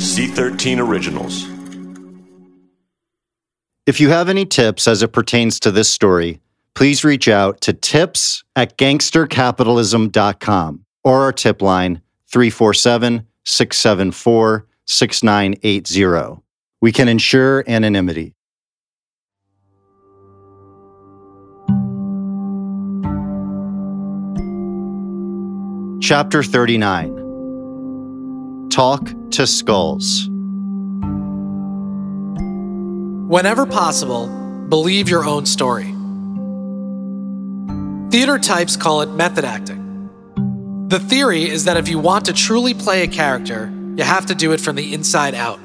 C13 Originals. If you have any tips as it pertains to this story, please reach out to tips@gangstercapitalism.com or our tip line 347-674-6980. We can ensure anonymity. Chapter 39. Talk to Skulls. Whenever possible, believe your own story. Theater types call it method acting. The theory is that if you want to truly play a character, you have to do it from the inside out.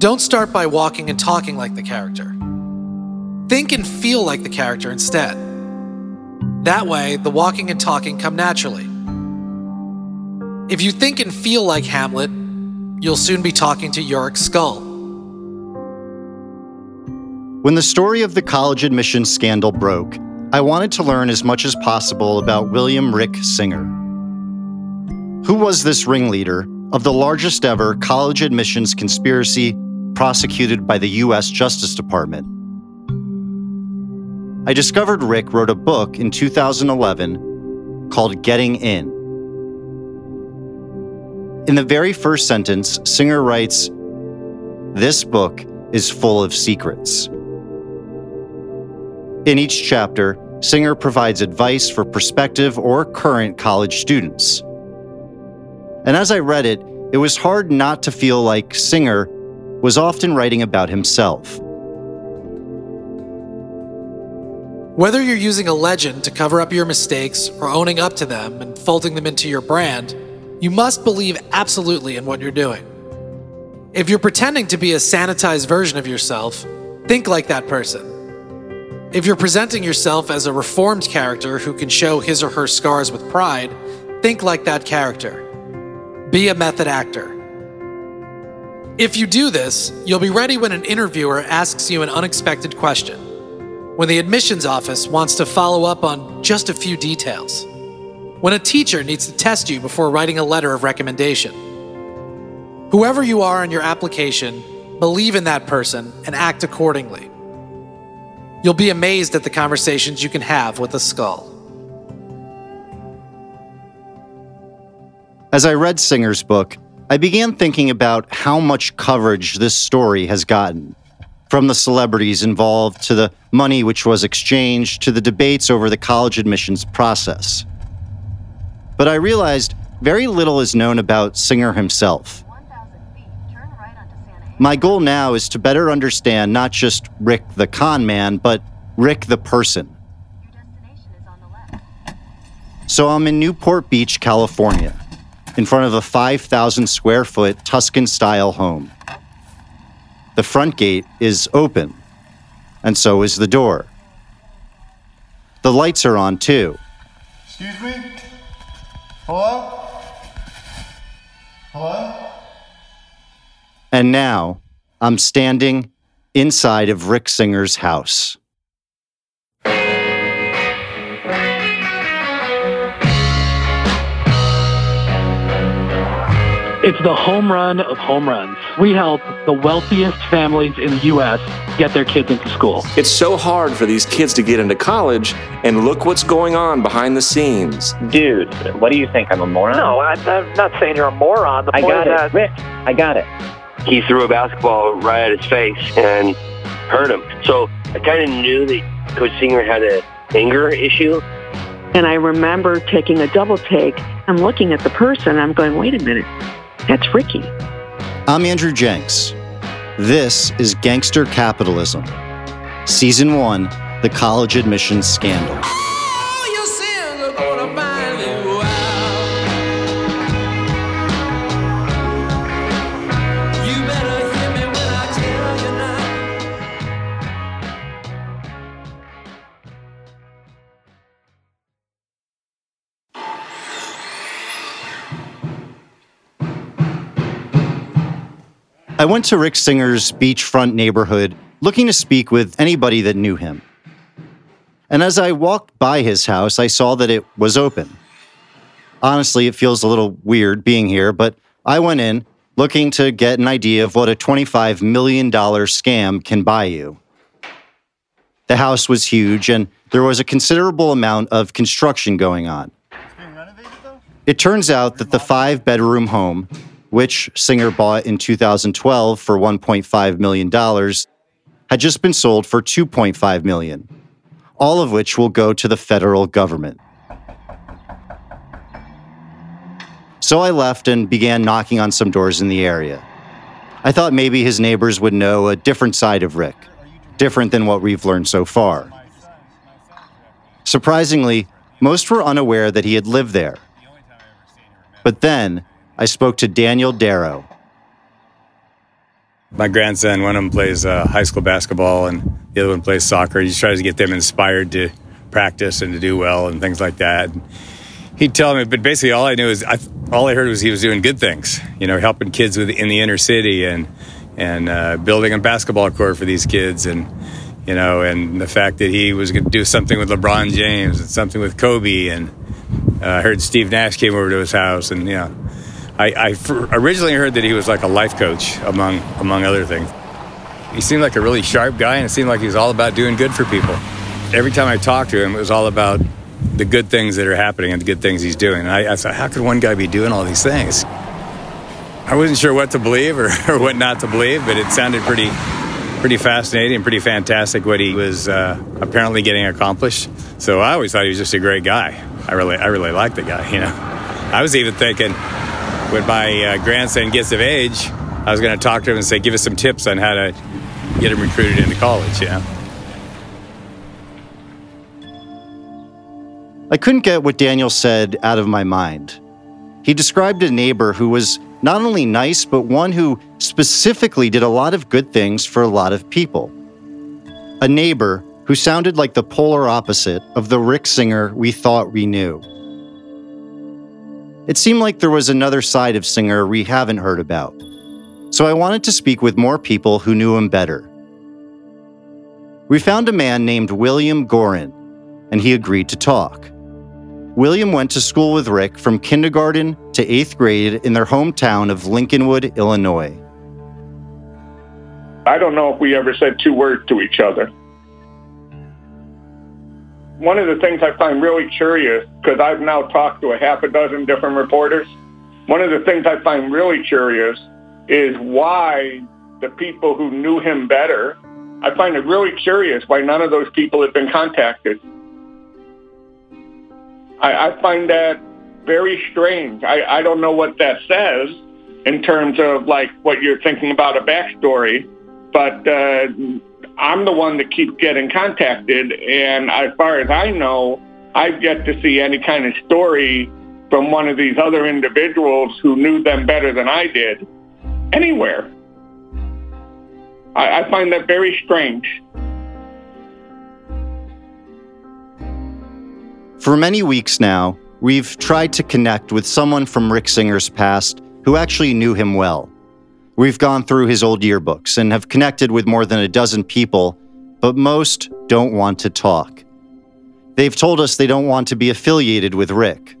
Don't start by walking and talking like the character. Think and feel like the character instead. That way, the walking and talking come naturally. If you think and feel like Hamlet, you'll soon be talking to Yorick's skull. When the story of the college admission scandal broke, I wanted to learn as much as possible about William Rick Singer. Who was this ringleader of the largest ever college admissions conspiracy prosecuted by the U.S. Justice Department? I discovered Rick wrote a book in 2011 called Getting In. In the very first sentence, Singer writes, "This book is full of secrets." In each chapter, Singer provides advice for prospective or current college students. And as I read it, it was hard not to feel like Singer was often writing about himself. Whether you're using a legend to cover up your mistakes or owning up to them and folding them into your brand, you must believe absolutely in what you're doing. If you're pretending to be a sanitized version of yourself, think like that person. If you're presenting yourself as a reformed character who can show his or her scars with pride, think like that character. Be a method actor. If you do this, you'll be ready when an interviewer asks you an unexpected question, when the admissions office wants to follow up on just a few details, when a teacher needs to test you before writing a letter of recommendation. Whoever you are in your application, believe in that person and act accordingly. You'll be amazed at the conversations you can have with a skull. As I read Singer's book, I began thinking about how much coverage this story has gotten, from the celebrities involved to the money which was exchanged to the debates over the college admissions process. But I realized very little is known about Singer himself. My goal now is to better understand not just Rick the con man, but Rick the person. So I'm in Newport Beach, California, in front of a 5,000 square foot Tuscan-style home. The front gate is open, and so is the door. The lights are on too. Excuse me? Hello? Hello? And now, I'm standing inside of Rick Singer's house. It's the home run of home runs. We help the wealthiest families in the U.S. get their kids into school. It's so hard for these kids to get into college, and look what's going on behind the scenes. Dude, what do you think? I'm a moron? No, I'm not saying you're a moron. Rick, I got it. He threw a basketball right at his face and hurt him. So I kind of knew that Coach Singer had an anger issue. And I remember taking a double take. I'm looking at the person. I'm going, wait a minute. That's Ricky. I'm Andrew Jenks. This is Gangster Capitalism, Season 1, The College Admissions Scandal. Oh, your sins are gonna find you out. I went to Rick Singer's beachfront neighborhood looking to speak with anybody that knew him. And as I walked by his house, I saw that it was open. Honestly, it feels a little weird being here, but I went in looking to get an idea of what a $25 million scam can buy you. The house was huge, and there was a considerable amount of construction going on. It's being renovated, though? It turns out that the five-bedroom home, which Singer bought in 2012 for $1.5 million, had just been sold for $2.5 million, all of which will go to the federal government. So I left and began knocking on some doors in the area. I thought maybe his neighbors would know a different side of Rick, different than what we've learned so far. Surprisingly, most were unaware that he had lived there. But then, I spoke to Daniel Darrow. My grandson, one of them plays high school basketball and the other one plays soccer. He tries to get them inspired to practice and to do well and things like that. And he'd tell me, but basically all I knew is, all I heard was he was doing good things, you know, helping kids in the inner city and building a basketball court for these kids, and you know, and the fact that he was going to do something with LeBron James and something with Kobe, and I heard Steve Nash came over to his house, and yeah, I originally heard that he was like a life coach among other things. He seemed like a really sharp guy, and it seemed like he was all about doing good for people. Every time I talked to him, it was all about the good things that are happening and the good things he's doing. And I thought, how could one guy be doing all these things? I wasn't sure what to believe or what not to believe, but it sounded pretty fascinating, pretty fantastic what he was apparently getting accomplished. So I always thought he was just a great guy. I really liked the guy, you know. I was even thinking, when my grandson gets of age, I was going to talk to him and say, give us some tips on how to get him recruited into college, you know. I couldn't get what Daniel said out of my mind. He described a neighbor who was not only nice, but one who specifically did a lot of good things for a lot of people. A neighbor who sounded like the polar opposite of the Rick Singer we thought we knew. It seemed like there was another side of Singer we haven't heard about. So I wanted to speak with more people who knew him better. We found a man named William Gorin, and he agreed to talk. William went to school with Rick from kindergarten to 8th grade in their hometown of Lincolnwood, Illinois. I don't know if we ever said two words to each other. One of the things I find really curious, because I've now talked to a half a dozen different reporters, one of the things I find really curious is why the people who knew him better, I find it really curious why none of those people have been contacted. I find that very strange. I don't know what that says in terms of like what you're thinking about a backstory, but I'm the one that keeps getting contacted. And as far as I know, I've yet to see any kind of story from one of these other individuals who knew them better than I did anywhere. I find that very strange. For many weeks now, we've tried to connect with someone from Rick Singer's past who actually knew him well. We've gone through his old yearbooks and have connected with more than a dozen people, but most don't want to talk. They've told us they don't want to be affiliated with Rick.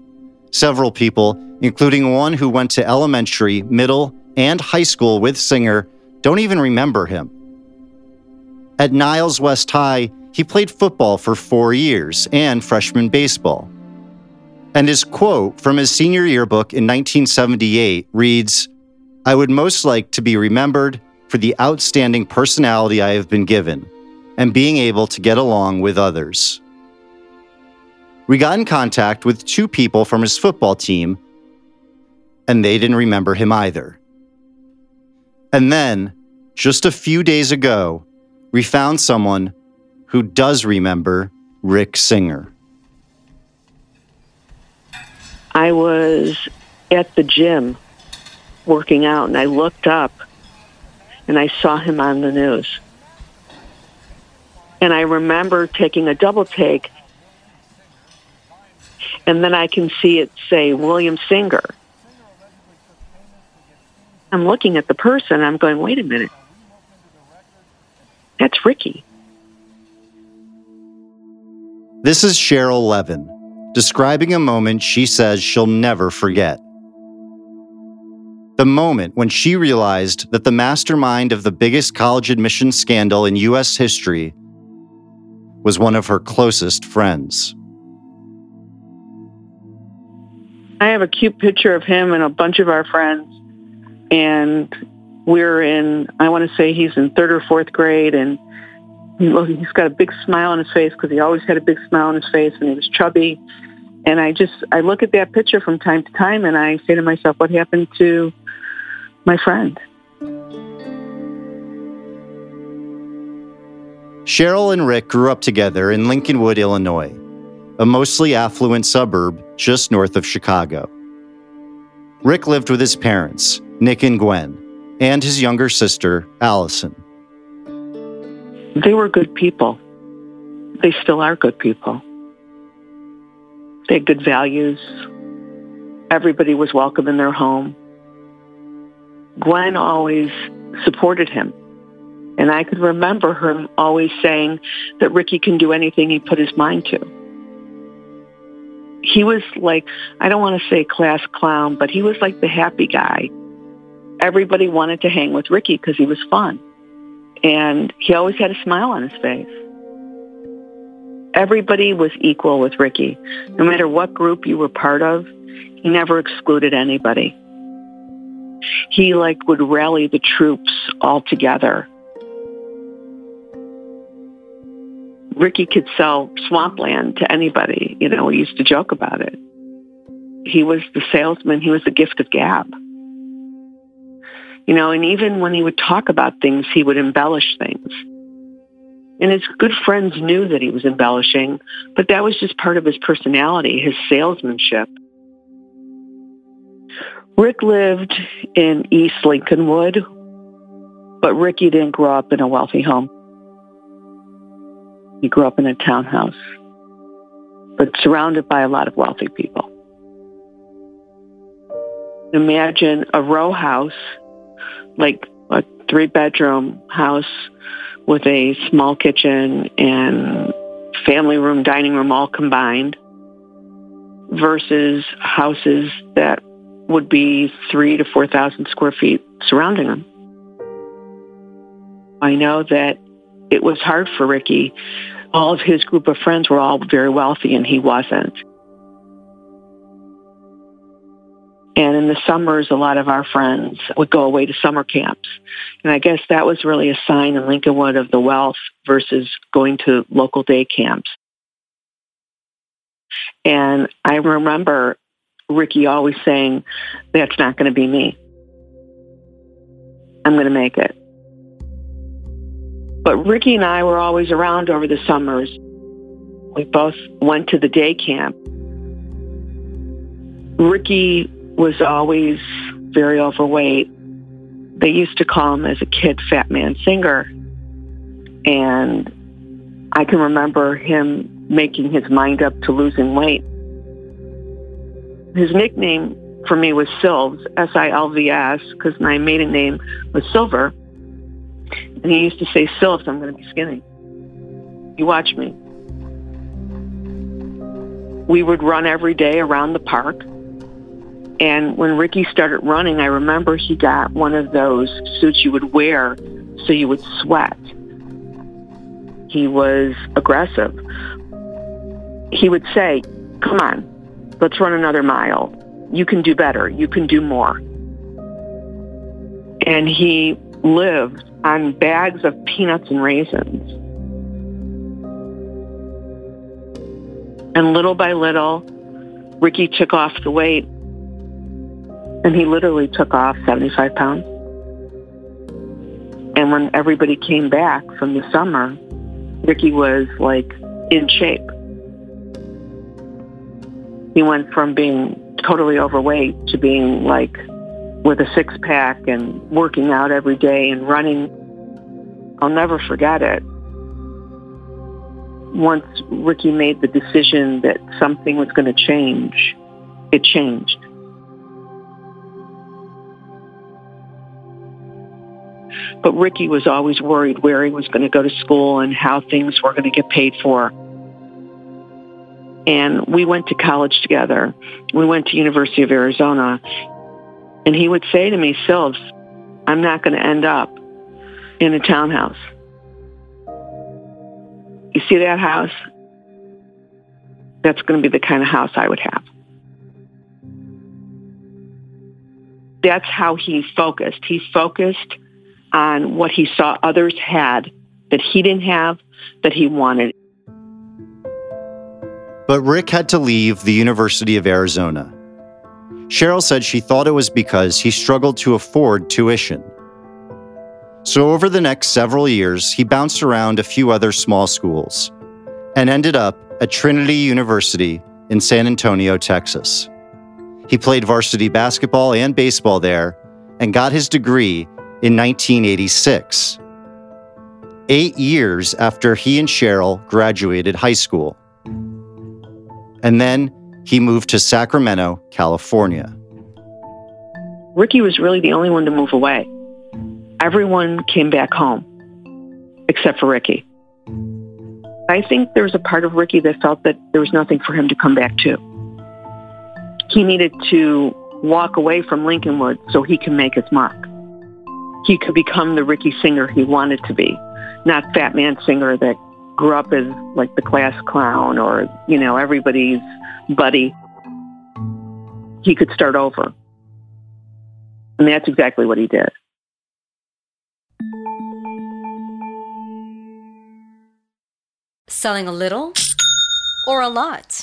Several people, including one who went to elementary, middle, and high school with Singer, don't even remember him. At Niles West High, he played football for 4 years and freshman baseball. And his quote from his senior yearbook in 1978 reads, "I would most like to be remembered for the outstanding personality I have been given and being able to get along with others." We got in contact with two people from his football team, and they didn't remember him either. And then, just a few days ago, we found someone who does remember Rick Singer. I was at the gym working out, and I looked up, and I saw him on the news. And I remember taking a double take, and then I can see it say William Singer. I'm looking at the person. I'm going, wait a minute. That's Ricky. This is Cheryl Levin, describing a moment she says she'll never forget. The moment when she realized that the mastermind of the biggest college admission scandal in U.S. history was one of her closest friends. I have a cute picture of him and a bunch of our friends, and we're in, I want to say he's in third or fourth grade, and he's got a big smile on his face because he always had a big smile on his face, and he was chubby. And I look at that picture from time to time, and I say to myself, what happened to my friend? Cheryl and Rick grew up together in Lincolnwood, Illinois, a mostly affluent suburb just north of Chicago. Rick lived with his parents, Nick and Gwen, and his younger sister, Allison. They were good people. They still are good people. They had good values. Everybody was welcome in their home. Gwen always supported him. And I could remember her always saying that Ricky can do anything he put his mind to. He was like, I don't want to say class clown, but he was like the happy guy. Everybody wanted to hang with Ricky because he was fun. And he always had a smile on his face. Everybody was equal with Ricky. No matter what group you were part of, he never excluded anybody. He would rally the troops all together. Ricky could sell swampland to anybody. We used to joke about it. He was the salesman. He was the gift of gab. And even when he would talk about things, he would embellish things. And his good friends knew that he was embellishing, but that was just part of his personality, his salesmanship. Rick lived in East Lincolnwood, but Ricky didn't grow up in a wealthy home. He grew up in a townhouse, but surrounded by a lot of wealthy people. Imagine a row house, like a 3-bedroom house, with a small kitchen and family room, dining room, all combined, versus houses that would be 3,000 to 4,000 square feet surrounding them. I know that it was hard for Ricky. All of his group of friends were all very wealthy, and he wasn't. And in the summers, a lot of our friends would go away to summer camps. And I guess that was really a sign in Lincolnwood of the wealth versus going to local day camps. And I remember Ricky always saying, that's not going to be me. I'm going to make it. But Ricky and I were always around over the summers. We both went to the day camp. Ricky was always very overweight. They used to call him as a kid, Fat Man Singer. And I can remember him making his mind up to losing weight. His nickname for me was Silves, S-I-L-V-S, because my maiden name was Silver. And he used to say, Silves, I'm going to be skinny. You watch me. We would run every day around the park. And when Ricky started running, I remember he got one of those suits you would wear so you would sweat. He was aggressive. He would say, come on, let's run another mile. You can do better. You can do more. And he lived on bags of peanuts and raisins. And little by little, Ricky took off the weight. And he literally took off 75 pounds. And when everybody came back from the summer, Ricky was in shape. He went from being totally overweight to being with a six-pack and working out every day and running. I'll never forget it. Once Ricky made the decision that something was going to change, it changed. But Ricky was always worried where he was going to go to school and how things were going to get paid for. And we went to college together. We went to University of Arizona. And he would say to me, Silves, I'm not going to end up in a townhouse. You see that house? That's going to be the kind of house I would have. That's how he focused. He focused on what he saw others had that he didn't have, that he wanted. But Rick had to leave the University of Arizona. Cheryl said she thought it was because he struggled to afford tuition. So over the next several years, he bounced around a few other small schools and ended up at Trinity University in San Antonio, Texas. He played varsity basketball and baseball there and got his degree in 1986, 8 years after he and Cheryl graduated high school. And then he moved to Sacramento, California. Ricky was really the only one to move away. Everyone came back home, except for Ricky. I think there was a part of Ricky that felt that there was nothing for him to come back to. He needed to walk away from Lincolnwood so he can make his mark. He could become the Ricky Singer he wanted to be, not Fat Man Singer that grew up as like the class clown or, you know, everybody's buddy. He could start over. And that's exactly what he did. Selling a little or a lot?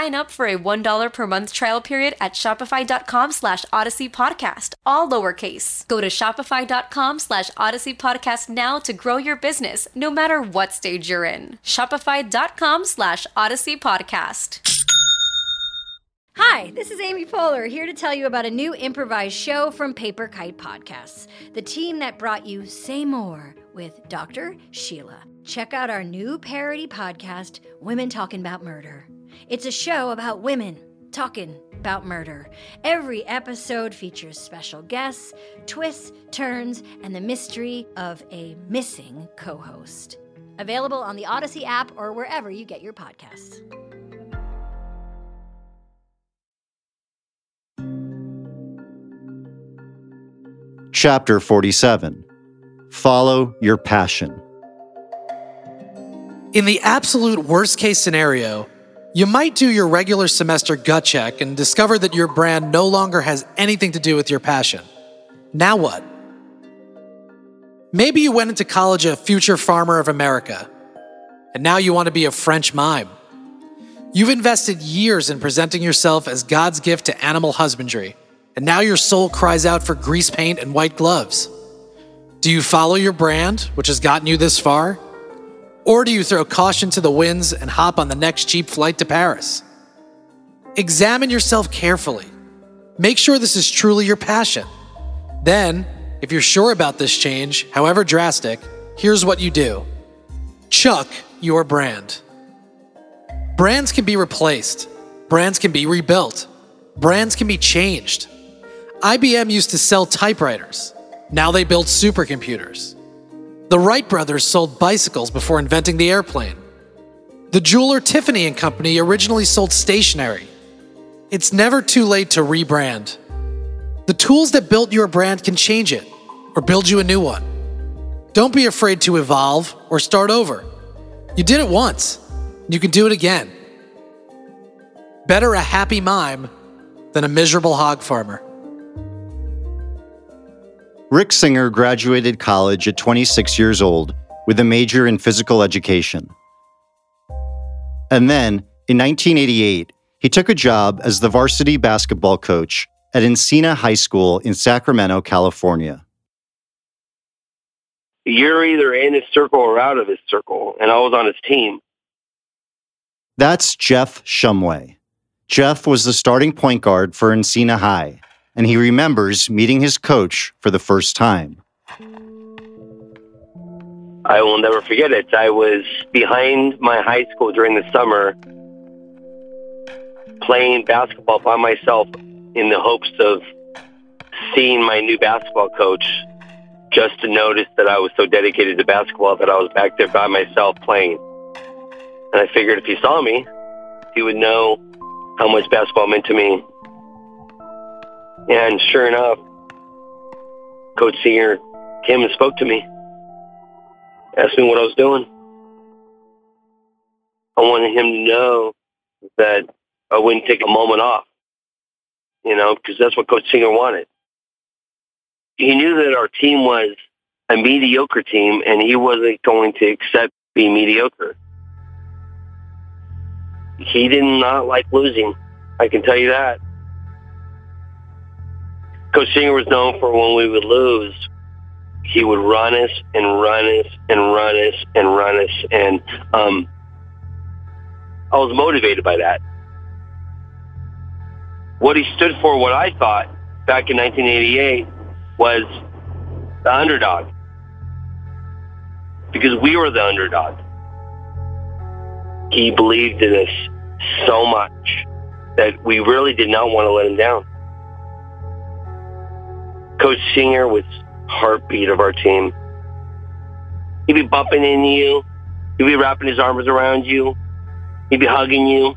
up for a $1 per month trial period at shopify.com/Odyssey Podcast, all lowercase. Go to shopify.com/Odyssey Podcast now to grow your business, no matter what stage you're in. Shopify.com/Odyssey Podcast. Hi, this is Amy Poehler, here to tell you about a new improvised show from Paper Kite Podcasts, the team that brought you Say More with Dr. Sheila. Check out our new parody podcast, Women Talking About Murder. It's a show about women talking about murder. Every episode features special guests, twists, turns, and the mystery of a missing co-host. Available on the Odyssey app or wherever you get your podcasts. Chapter 47. Follow your passion. In the absolute worst-case scenario, you might do your regular semester gut check and discover that your brand no longer has anything to do with your passion. Now what? Maybe you went into college a future farmer of America, and now you want to be a French mime. You've invested years in presenting yourself as God's gift to animal husbandry, and now your soul cries out for grease paint and white gloves. Do you follow your brand, which has gotten you this far? Or do you throw caution to the winds and hop on the next cheap flight to Paris? Examine yourself carefully. Make sure this is truly your passion. Then, if you're sure about this change, however drastic, here's what you do. Chuck your brand. Brands can be replaced. Brands can be rebuilt. Brands can be changed. IBM used to sell typewriters. Now they build supercomputers. The Wright brothers sold bicycles before inventing the airplane. The jeweler Tiffany & Company originally sold stationery. It's never too late to rebrand. The tools that built your brand can change it or build you a new one. Don't be afraid to evolve or start over. You did it once. You can do it again. Better a happy mime than a miserable hog farmer. Rick Singer graduated college at 26 years old with a major in physical education. And then, in 1988, he took a job as the varsity basketball coach at Encina High School in Sacramento, California. You're either in his circle or out of his circle, and I was on his team. That's Jeff Shumway. Jeff was the starting point guard for Encina High, and he remembers meeting his coach for the first time. I will never forget it. I was behind my high school during the summer, playing basketball by myself in the hopes of seeing my new basketball coach, just to notice that I was so dedicated to basketball that I was back there by myself playing. And I figured if he saw me, he would know how much basketball meant to me. And sure enough, Coach Singer came and spoke to me, asked me what I was doing. I wanted him to know that I wouldn't take a moment off, because that's what Coach Singer wanted. He knew that our team was a mediocre team, and he wasn't going to accept being mediocre. He did not like losing, I can tell you that. Coach Singer was known for when we would lose, he would run us and run us and run us and run us. And I was motivated by that. What he stood for, what I thought back in 1988, was the underdog. Because we were the underdog. He believed in us so much that we really did not want to let him down. Coach Singer was heartbeat of our team. He'd be bumping into you. He'd be wrapping his arms around you. He'd be hugging you.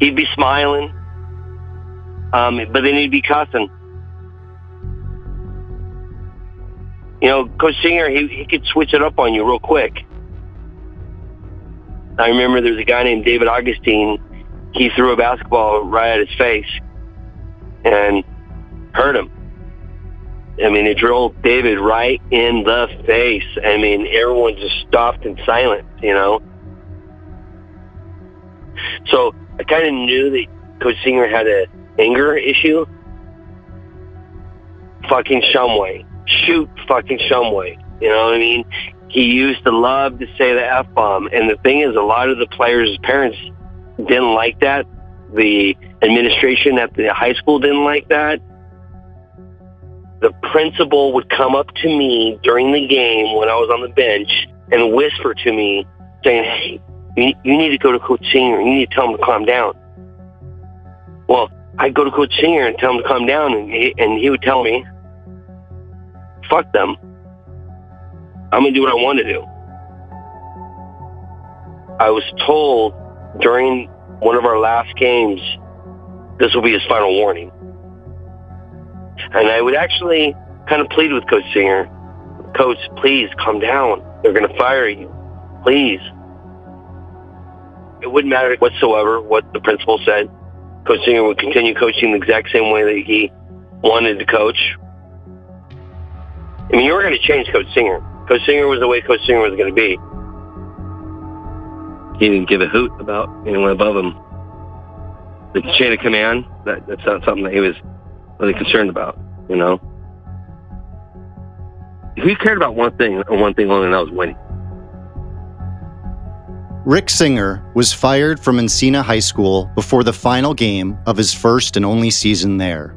He'd be smiling. But then he'd be cussing. Coach Singer, he could switch it up on you real quick. I remember there's a guy named David Augustine. He threw a basketball right at his face and hurt him. It drilled David right in the face. Everyone just stopped in silence, So I kind of knew that Coach Singer had an anger issue. Fucking Shumway. Shoot fucking Shumway. He used to love to say the F-bomb. And the thing is, a lot of the players' parents didn't like that. The administration at the high school didn't like that. The principal would come up to me during the game when I was on the bench and whisper to me, saying, hey, you need to go to Coach Singer. You need to tell him to calm down. Well, I'd go to Coach Singer and tell him to calm down, and he would tell me, fuck them. I'm going to do what I want to do. I was told during one of our last games, this will be his final warning. And I would actually kind of plead with Coach Singer. Coach, please, calm down. They're going to fire you. Please. It wouldn't matter whatsoever what the principal said. Coach Singer would continue coaching the exact same way that he wanted to coach. You were going to change Coach Singer. Coach Singer was the way Coach Singer was going to be. He didn't give a hoot about anyone above him. The chain of command, that's not something that he was really concerned about, He cared about one thing, and one thing only, and that was winning. Rick Singer was fired from Encina High School before the final game of his first and only season there.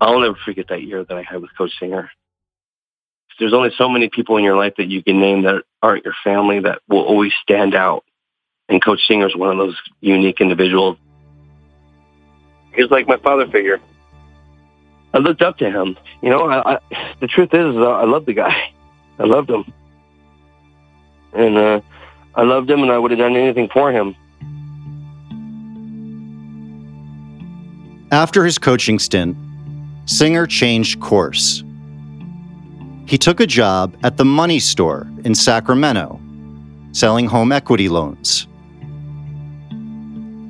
I'll never forget that year that I had with Coach Singer. There's only so many people in your life that you can name that aren't your family that will always stand out. And Coach Singer's one of those unique individuals. He was like my father figure. I looked up to him. The truth is, I loved the guy. I loved him. And I loved him, and I would have done anything for him. After his coaching stint, Singer changed course. He took a job at the Money Store in Sacramento, selling home equity loans.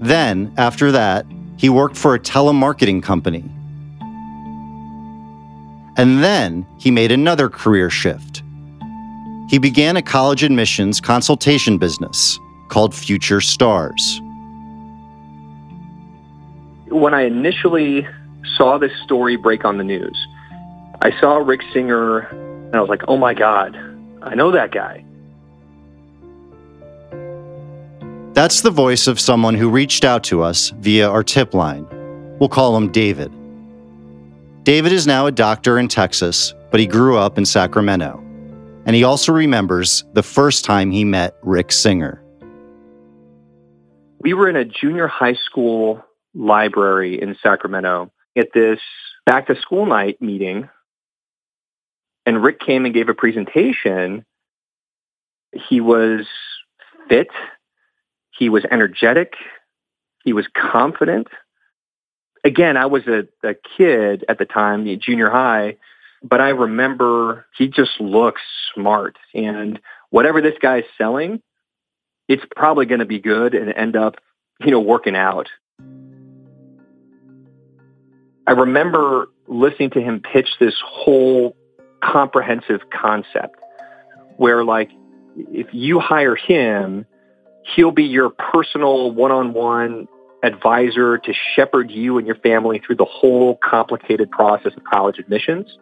Then, after that, he worked for a telemarketing company. And then he made another career shift. He began a college admissions consultation business called Future Stars. When I initially saw this story break on the news, I saw Rick Singer and I was like, oh my God, I know that guy. That's the voice of someone who reached out to us via our tip line. We'll call him David. David is now a doctor in Texas, but he grew up in Sacramento. And he also remembers the first time he met Rick Singer. We were in a junior high school library in Sacramento at this back-to-school night meeting, and Rick came and gave a presentation. He was fit. He was energetic. He was confident. Again, I was a kid at the time, junior high, but I remember he just looks smart. And whatever this guy's selling, it's probably going to be good and end up, working out. I remember listening to him pitch this whole comprehensive concept where, if you hire him, he'll be your personal one-on-one advisor to shepherd you and your family through the whole complicated process of college admissions.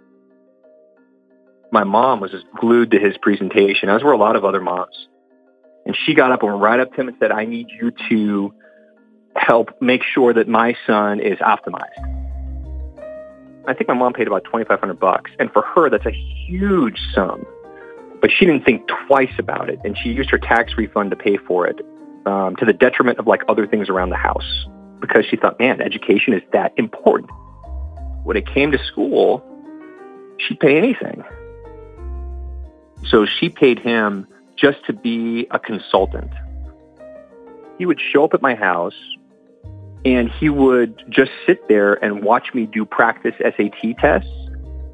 My mom was just glued to his presentation, as were a lot of other moms. And she got up and went right up to him and said, I need you to help make sure that my son is optimized. I think my mom paid about $2,500, and for her, that's a huge sum. But she didn't think twice about it, and she used her tax refund to pay for it, to the detriment of other things around the house, because she thought, man, education is that important. When it came to school, she'd pay anything. So she paid him just to be a consultant. He would show up at my house, and he would just sit there and watch me do practice SAT tests,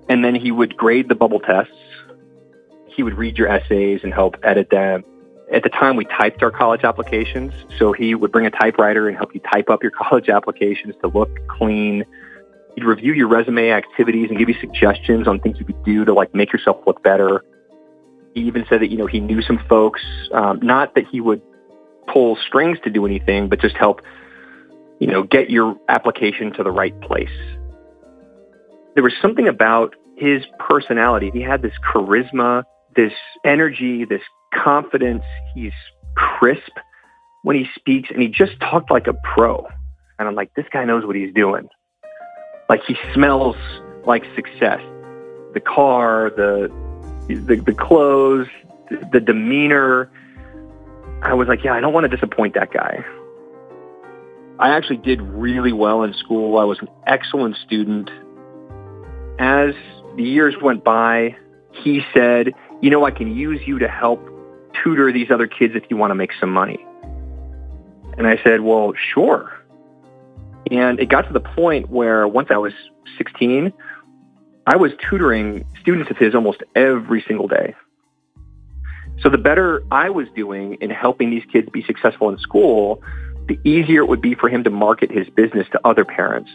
and then he would grade the bubble tests. He would read your essays and help edit them. At the time, we typed our college applications. So he would bring a typewriter and help you type up your college applications to look clean. He'd review your resume activities and give you suggestions on things you could do to make yourself look better. He even said that, he knew some folks, not that he would pull strings to do anything, but just help, get your application to the right place. There was something about his personality. He had this charisma, this energy, this confidence. He's crisp when he speaks, and he just talked like a pro. And I'm like, this guy knows what he's doing. He smells like success. The car, the clothes, the demeanor. I was like, yeah, I don't want to disappoint that guy. I actually did really well in school. I was an excellent student. As the years went by, he said, I can use you to help tutor these other kids if you want to make some money. And I said, well, sure. And it got to the point where once I was 16, I was tutoring students of his almost every single day. So the better I was doing in helping these kids be successful in school, the easier it would be for him to market his business to other parents.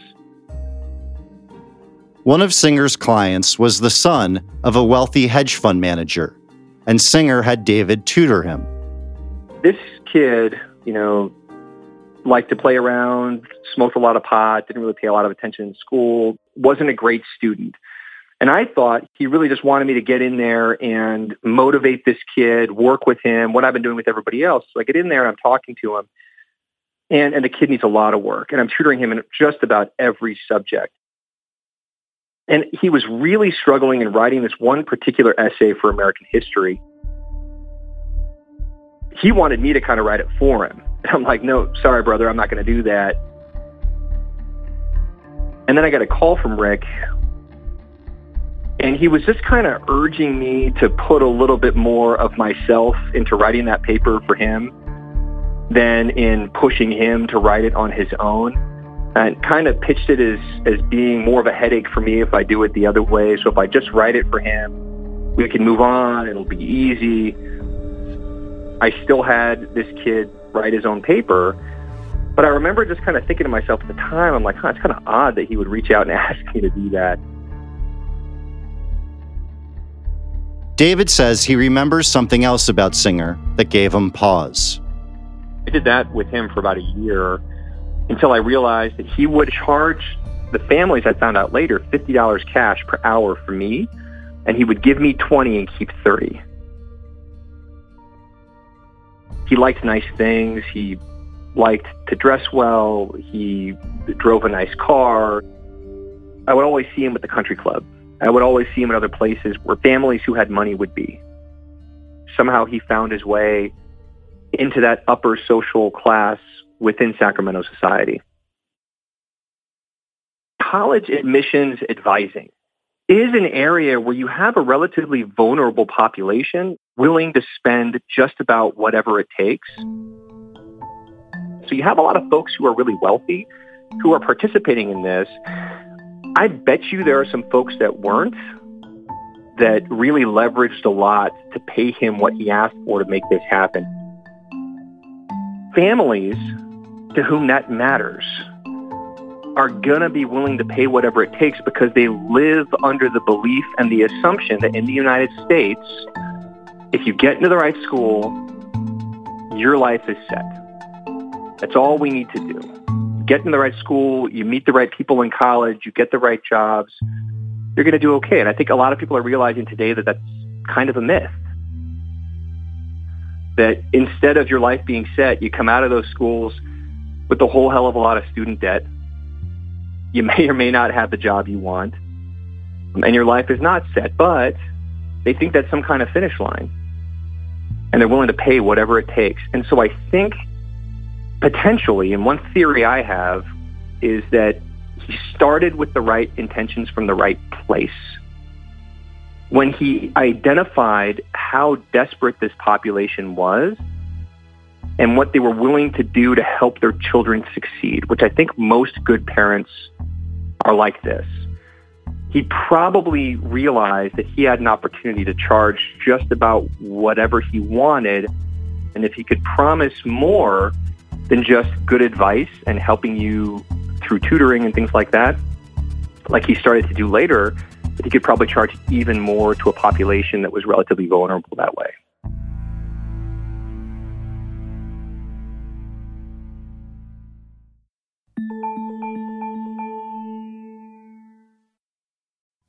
One of Singer's clients was the son of a wealthy hedge fund manager, and Singer had David tutor him. This kid, liked to play around, smoked a lot of pot, didn't really pay a lot of attention in school, wasn't a great student. And I thought he really just wanted me to get in there and motivate this kid, work with him, what I've been doing with everybody else. So I get in there and I'm talking to him, and the kid needs a lot of work, and I'm tutoring him in just about every subject. And he was really struggling in writing this one particular essay for American history. He wanted me to kind of write it for him. And I'm like, no, sorry, brother, I'm not going to do that. And then I got a call from Rick, and he was just kind of urging me to put a little bit more of myself into writing that paper for him than in pushing him to write it on his own. and kind of pitched it as being more of a headache for me if I do it the other way. So if I just write it for him, we can move on, it'll be easy. I still had this kid write his own paper, but I remember just kind of thinking to myself at the time, I'm like, huh, it's kind of odd that he would reach out and ask me to do that. David says he remembers something else about Singer that gave him pause. I did that with him for about a year until I realized that he would charge the families, I found out later, $50 cash per hour for me, and he would give me $20 and keep $30. He liked nice things. He liked to dress well. He drove a nice car. I would always see him at the country club. I would always see him in other places where families who had money would be. Somehow he found his way into that upper social class within Sacramento society. College admissions advising is an area where you have a relatively vulnerable population willing to spend just about whatever it takes. So you have a lot of folks who are really wealthy who are participating in this. I bet you there are some folks that weren't, that really leveraged a lot to pay him what he asked for to make this happen. Families to whom that matters are going to be willing to pay whatever it takes because they live under the belief and the assumption that in the United States, if you get into the right school, your life is set. That's all we need to do. Get in the right school, you meet the right people in college, you get the right jobs, you're going to do okay. And I think a lot of people are realizing today that that's kind of a myth. That instead of your life being set, you come out of those schools with a whole hell of a lot of student debt. You may or may not have the job you want, and your life is not set, but they think that's some kind of finish line. And they're willing to pay whatever it takes. And so I think potentially, and one theory I have is that he started with the right intentions from the right place. When he identified how desperate this population was and what they were willing to do to help their children succeed, which I think most good parents are like this, he probably realized that he had an opportunity to charge just about whatever he wanted. And if he could promise more than just good advice and helping you through tutoring and things like that, like he started to do later, that he could probably charge even more to a population that was relatively vulnerable that way.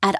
At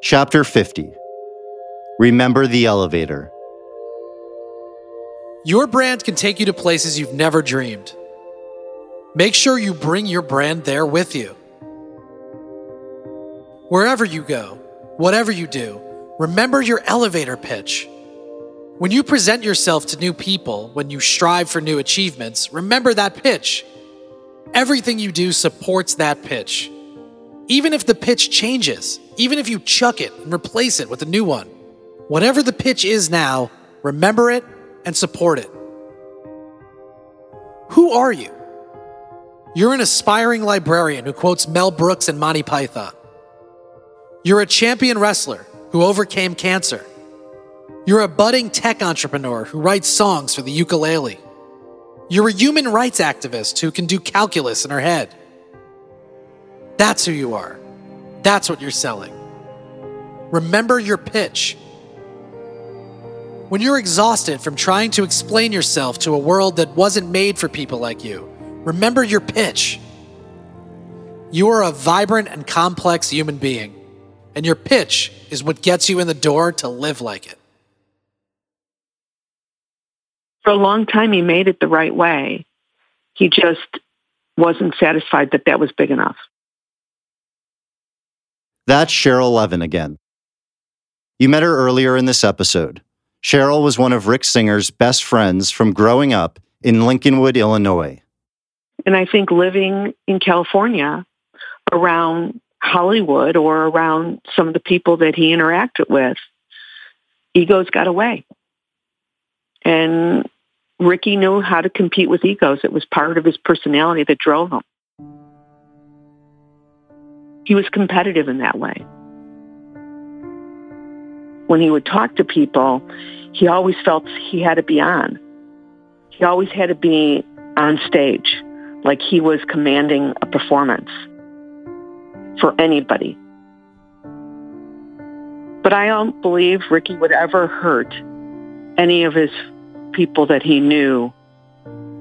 Chapter 50. Remember the Elevator. Your brand can take you to places you've never dreamed. Make sure you bring your brand there with you. Wherever you go, whatever you do, remember your elevator pitch. When you present yourself to new people, when you strive for new achievements, remember that pitch. Everything you do supports that pitch. Even if the pitch changes, even if you chuck it and replace it with a new one, whatever the pitch is now, remember it and support it. Who are you? You're an aspiring librarian who quotes Mel Brooks and Monty Python. You're a champion wrestler who overcame cancer. You're a budding tech entrepreneur who writes songs for the ukulele. You're a human rights activist who can do calculus in her head. That's who you are. That's what you're selling. Remember your pitch. When you're exhausted from trying to explain yourself to a world that wasn't made for people like you, remember your pitch. You are a vibrant and complex human being, and your pitch is what gets you in the door to live like it. For a long time, he made it the right way. He just wasn't satisfied that that was big enough. That's Cheryl Levin again. You met her earlier in this episode. Cheryl was one of Rick Singer's best friends from growing up in Lincolnwood, Illinois. And I think living in California around Hollywood or around some of the people that he interacted with, egos got away. And Ricky knew how to compete with egos. It was part of his personality that drove him. He was competitive in that way. When he would talk to people, he always felt he had to be on. He always had to be on stage, like he was commanding a performance for anybody. But I don't believe Ricky would ever hurt any of his people that he knew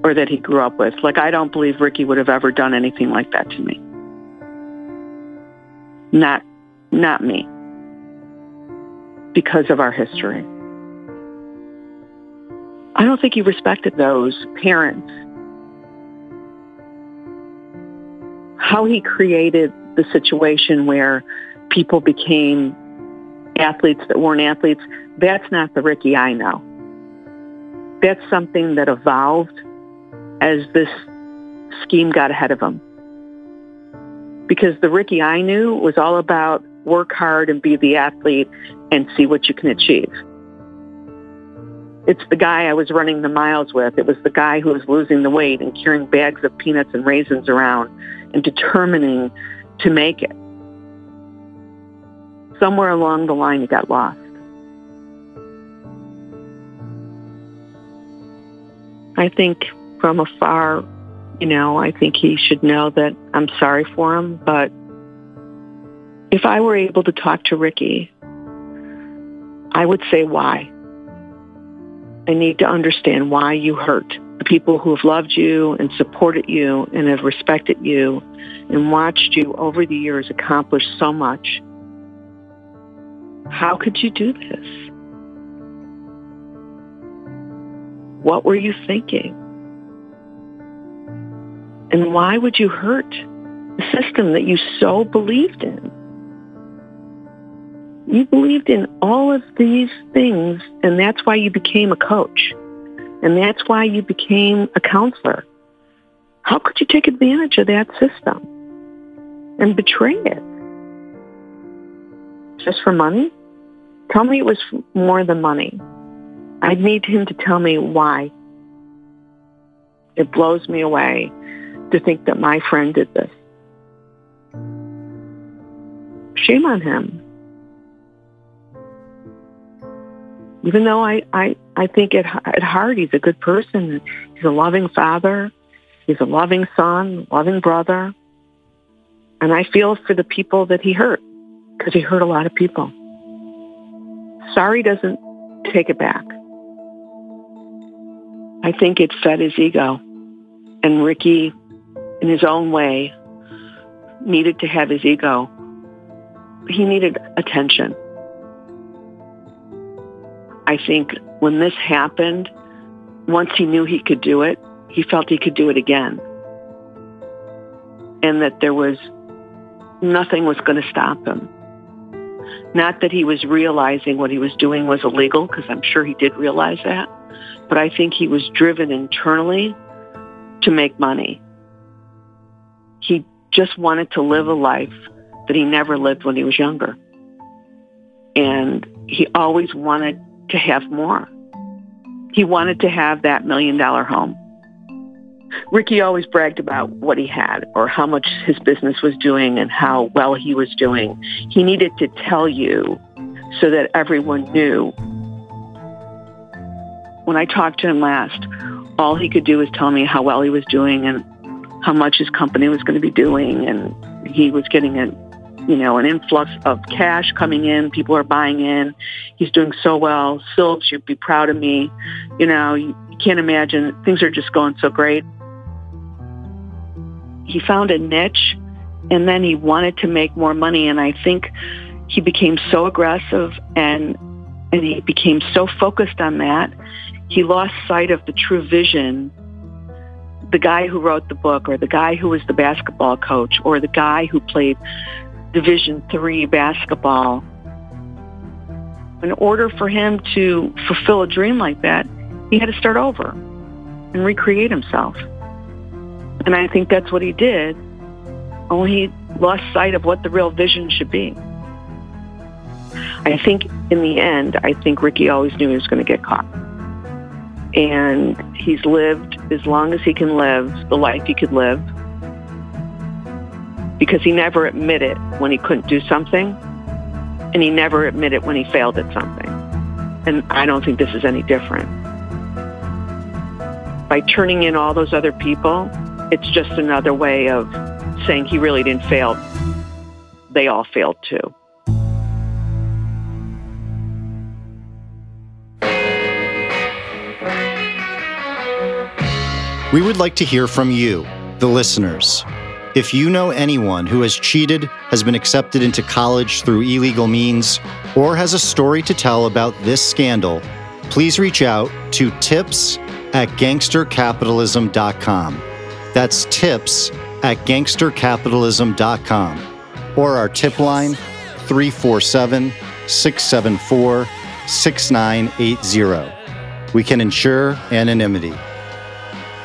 or that he grew up with. Like, I don't believe Ricky would have ever done anything like that to me. Not me, because of our history. I don't think he respected those parents. How he created the situation where people became athletes that weren't athletes, that's not the Ricky I know. That's something that evolved as this scheme got ahead of him. Because the Ricky I knew was all about work hard and be the athlete and see what you can achieve. It's the guy I was running the miles with. It was the guy who was losing the weight and carrying bags of peanuts and raisins around and determining to make it. Somewhere along the line, he got lost. I think from afar, I think he should know that I'm sorry for him, but if I were able to talk to Ricky, I would say why. I need to understand why you hurt the people who have loved you and supported you and have respected you and watched you over the years accomplish so much. How could you do this? What were you thinking? And why would you hurt the system that you so believed in? You believed in all of these things, and that's why you became a coach. And that's why you became a counselor. How could you take advantage of that system and betray it? Just for money? Tell me it was more than money. I need him to tell me why. It blows me away to think that my friend did this. Shame on him. Even though I think at heart he's a good person. He's a loving father. He's a loving son, loving brother. And I feel for the people that he hurt, because he hurt a lot of people. Sorry doesn't take it back. I think it fed his ego. And Ricky, in his own way, needed to have his ego. He needed attention. I think when this happened, once he knew he could do it, he felt he could do it again. And that there was nothing was going to stop him. Not that he was realizing what he was doing was illegal, because I'm sure he did realize that, but I think he was driven internally to make money. He just wanted to live a life that he never lived when he was younger. And he always wanted to have more. He wanted to have that $1 million home. Ricky always bragged about what he had or how much his business was doing and how well he was doing. He needed to tell you so that everyone knew. When I talked to him last, all he could do was tell me how well he was doing and how much his company was going to be doing. And he was getting an influx of cash coming in. People are buying in. He's doing so well. Silks, you'd be proud of me. You can't imagine. Things are just going so great. He found a niche, and then he wanted to make more money. And I think he became so aggressive and he became so focused on that, he lost sight of the true vision. The guy who wrote the book, or the guy who was the basketball coach, or the guy who played Division III basketball. In order for him to fulfill a dream like that, he had to start over and recreate himself. And I think that's what he did, only he lost sight of what the real vision should be. I think in the end, I think Ricky always knew he was going to get caught. And he's lived as long as he can live, the life he could live, because he never admitted when he couldn't do something, and he never admitted when he failed at something. And I don't think this is any different. By turning in all those other people, it's just another way of saying he really didn't fail. They all failed too. We would like to hear from you, the listeners. If you know anyone who has cheated, has been accepted into college through illegal means, or has a story to tell about this scandal, please reach out to tips@gangstercapitalism.com. That's tips@gangstercapitalism.com. Or our tip line, 347-674-6980. We can ensure anonymity.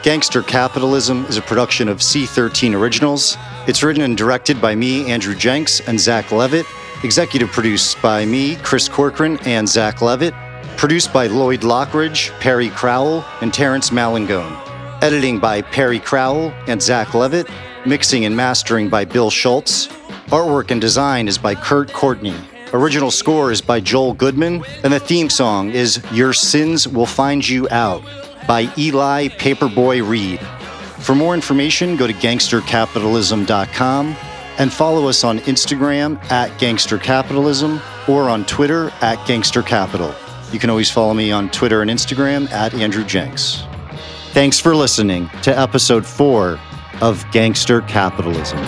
Gangster Capitalism is a production of C13 Originals. It's written and directed by me, Andrew Jenks, and Zach Levitt. Executive produced by me, Chris Corcoran, and Zach Levitt. Produced by Lloyd Lockridge, Perry Crowell, and Terrence Malangone. Editing by Perry Crowell and Zach Levitt. Mixing and mastering by Bill Schultz. Artwork and design is by Kurt Courtney. Original score is by Joel Goodman. And the theme song is Your Sins Will Find You Out by Eli Paperboy Reed. For more information, go to gangstercapitalism.com and follow us on Instagram @gangstercapitalism or on Twitter @gangstercapital. You can always follow me on Twitter and Instagram @AndrewJenks. Thanks for listening to episode 4 of Gangster Capitalism.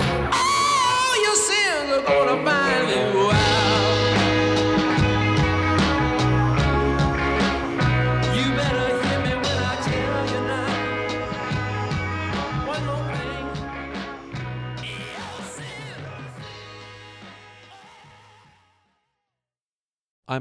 I'm